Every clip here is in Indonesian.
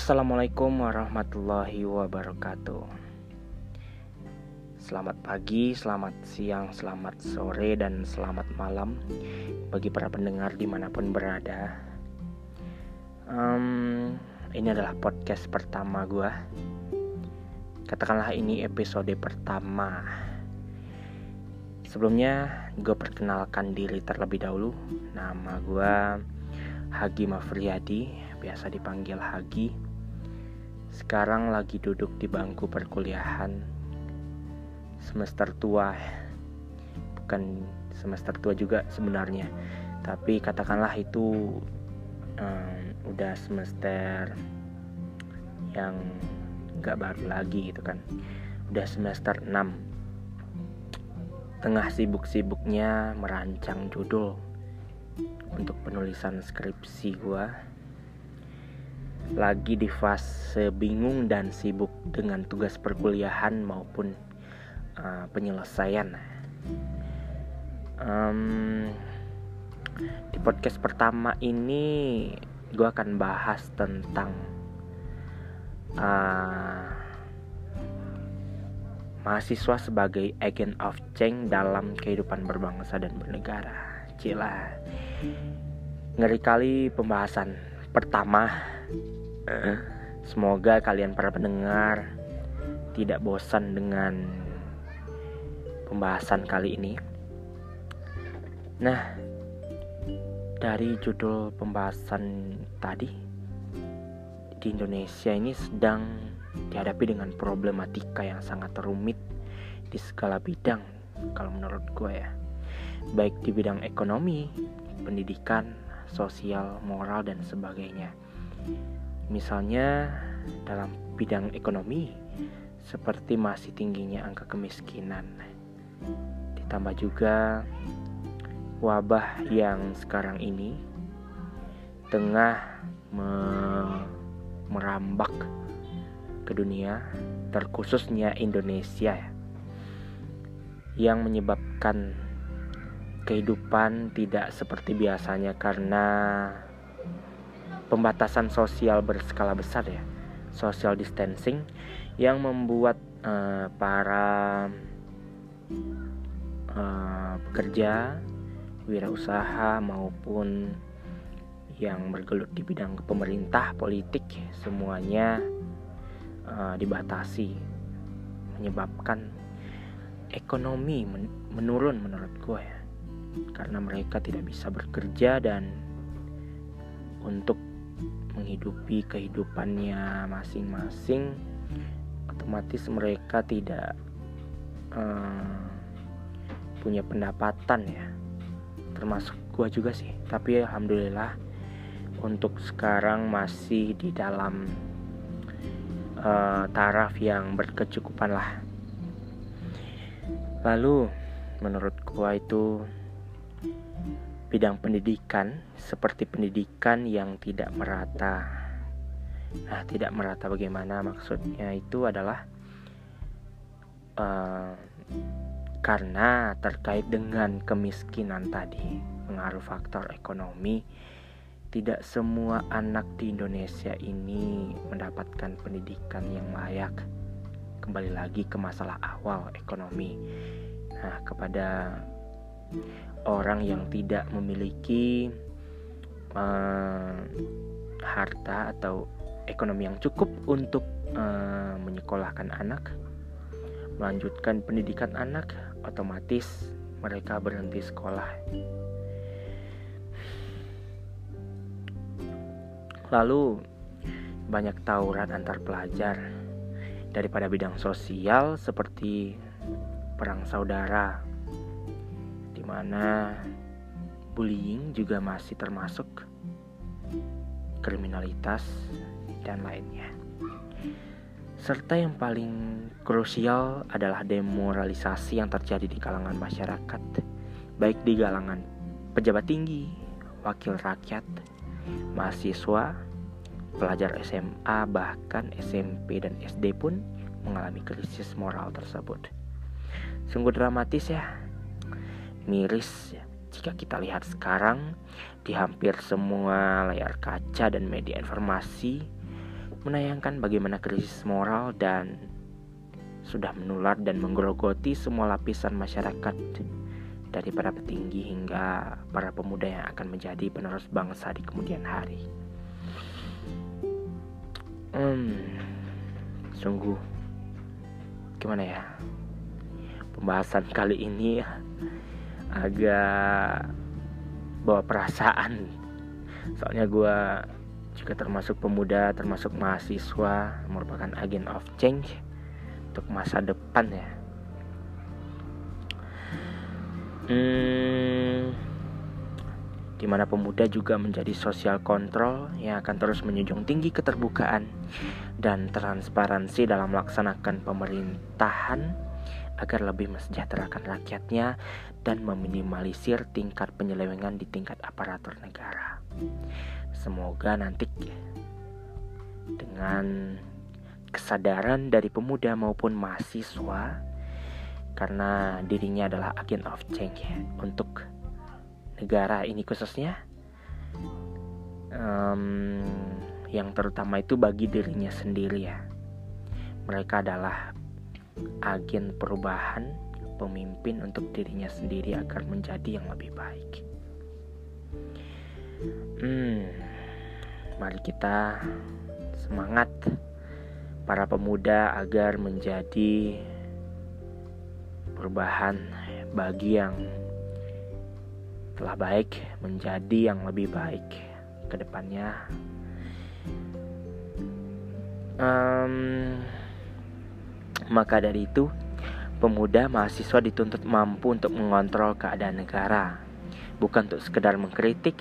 Assalamualaikum warahmatullahi wabarakatuh. Selamat pagi, selamat siang, selamat sore, dan selamat malam bagi para pendengar dimanapun berada. Ini adalah podcast pertama gue. Katakanlah ini episode pertama. Sebelumnya gue perkenalkan diri terlebih dahulu. Nama gue Hagi Mavriyadi, biasa dipanggil Hagi. Sekarang lagi duduk di bangku perkuliahan semester tua. Bukan semester tua juga sebenarnya, tapi katakanlah itu udah semester yang gak baru lagi gitu kan. Udah semester 6. Tengah sibuk-sibuknya merancang judul untuk penulisan skripsi gua. Lagi di fase bingung dan sibuk dengan tugas perkuliahan maupun penyelesaian. Di podcast pertama ini gue akan bahas tentang mahasiswa sebagai agent of change dalam kehidupan berbangsa dan bernegara. Cila, ngeri kali pembahasan pertama. Semoga kalian para pendengar tidak bosan dengan pembahasan kali ini. Nah, dari judul pembahasan tadi, di Indonesia ini sedang dihadapi dengan problematika yang sangat rumit di segala bidang, kalau menurut gue ya, baik di bidang ekonomi, pendidikan, sosial, moral, dan sebagainya. Misalnya dalam bidang ekonomi, seperti masih tingginya angka kemiskinan, ditambah juga wabah yang sekarang ini tengah merambak ke dunia, terkhususnya Indonesia, yang menyebabkan kehidupan tidak seperti biasanya karena pembatasan sosial berskala besar ya, social distancing, yang membuat para pekerja, wirausaha maupun yang bergelut di bidang pemerintah, politik, semuanya dibatasi, menyebabkan ekonomi menurun menurut gue ya, karena mereka tidak bisa bekerja dan untuk menghidupi kehidupannya masing-masing. Otomatis mereka tidak punya pendapatan ya, termasuk gua juga sih. Tapi alhamdulillah untuk sekarang masih di dalam taraf yang berkecukupan lah. Lalu menurut gua itu bidang pendidikan, seperti pendidikan yang tidak merata. Nah, tidak merata bagaimana maksudnya? Itu adalah karena terkait dengan kemiskinan tadi, pengaruh faktor ekonomi. Tidak semua anak di Indonesia ini mendapatkan pendidikan yang layak. Kembali lagi ke masalah awal, ekonomi. Nah, kepada orang yang tidak memiliki harta atau ekonomi yang cukup untuk menyekolahkan anak, melanjutkan pendidikan anak, otomatis mereka berhenti sekolah. Lalu banyak tawuran antar pelajar daripada bidang sosial, seperti perang saudara, mana bullying juga masih termasuk kriminalitas dan lainnya. Serta yang paling krusial adalah demoralisasi yang terjadi di kalangan masyarakat, baik di kalangan pejabat tinggi, wakil rakyat, mahasiswa, pelajar SMA, bahkan SMP dan SD pun mengalami krisis moral tersebut. Sungguh dramatis ya, miris jika kita lihat sekarang di hampir semua layar kaca dan media informasi menayangkan bagaimana krisis moral dan sudah menular dan menggerogoti semua lapisan masyarakat, dari para petinggi hingga para pemuda yang akan menjadi penerus bangsa di kemudian hari. Sungguh, gimana ya? Pembahasan kali ini agak bawa perasaan. Soalnya gue juga termasuk pemuda, termasuk mahasiswa, merupakan agent of change untuk masa depan ya. Dimana pemuda juga menjadi social control yang akan terus menjunjung tinggi keterbukaan dan transparansi dalam melaksanakan pemerintahan agar lebih mensejahterakan rakyatnya dan meminimalisir tingkat penyelewengan di tingkat aparatur negara. Semoga nanti dengan kesadaran dari pemuda maupun mahasiswa, karena dirinya adalah agent of change ya, untuk negara ini khususnya, yang terutama itu bagi dirinya sendiri ya. Mereka adalah agen perubahan, pemimpin untuk dirinya sendiri agar menjadi yang lebih baik. Mari kita semangat para pemuda agar menjadi perubahan, bagi yang telah baik menjadi yang lebih baik ke depannya. Maka dari itu, pemuda mahasiswa dituntut mampu untuk mengontrol keadaan negara, bukan untuk sekedar mengkritik,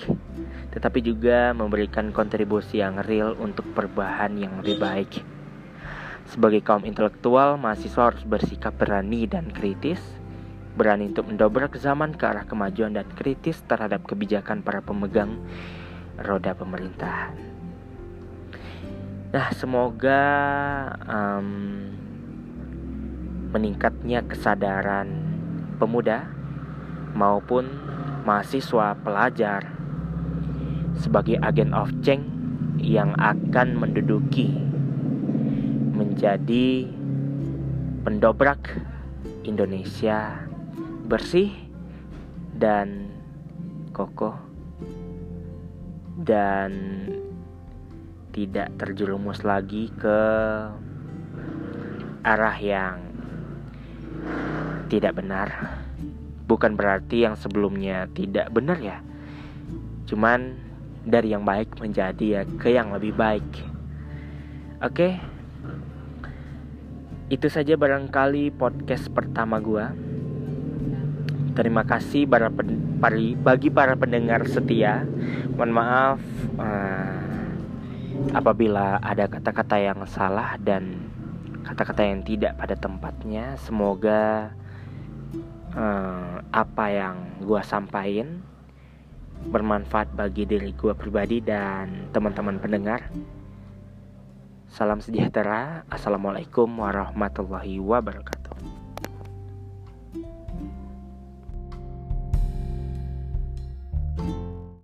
tetapi juga memberikan kontribusi yang real untuk perubahan yang lebih baik. Sebagai kaum intelektual, mahasiswa harus bersikap berani dan kritis, berani untuk mendobrak zaman ke arah kemajuan dan kritis terhadap kebijakan para pemegang roda pemerintahan. Nah, semoga meningkatnya kesadaran pemuda maupun mahasiswa pelajar sebagai agent of change yang akan menduduki menjadi pendobrak Indonesia bersih dan kokoh dan tidak terjerumus lagi ke arah yang tidak benar. Bukan berarti yang sebelumnya tidak benar ya, cuman dari yang baik menjadi ya ke yang lebih baik. Oke. Itu saja barangkali podcast pertama gua. Terima kasih bagi para pendengar setia. Mohon maaf apabila ada kata-kata yang salah dan kata-kata yang tidak pada tempatnya. Semoga apa yang gua sampaikan bermanfaat bagi diri gua pribadi dan teman-teman pendengar. Salam sejahtera. Assalamualaikum warahmatullahi wabarakatuh.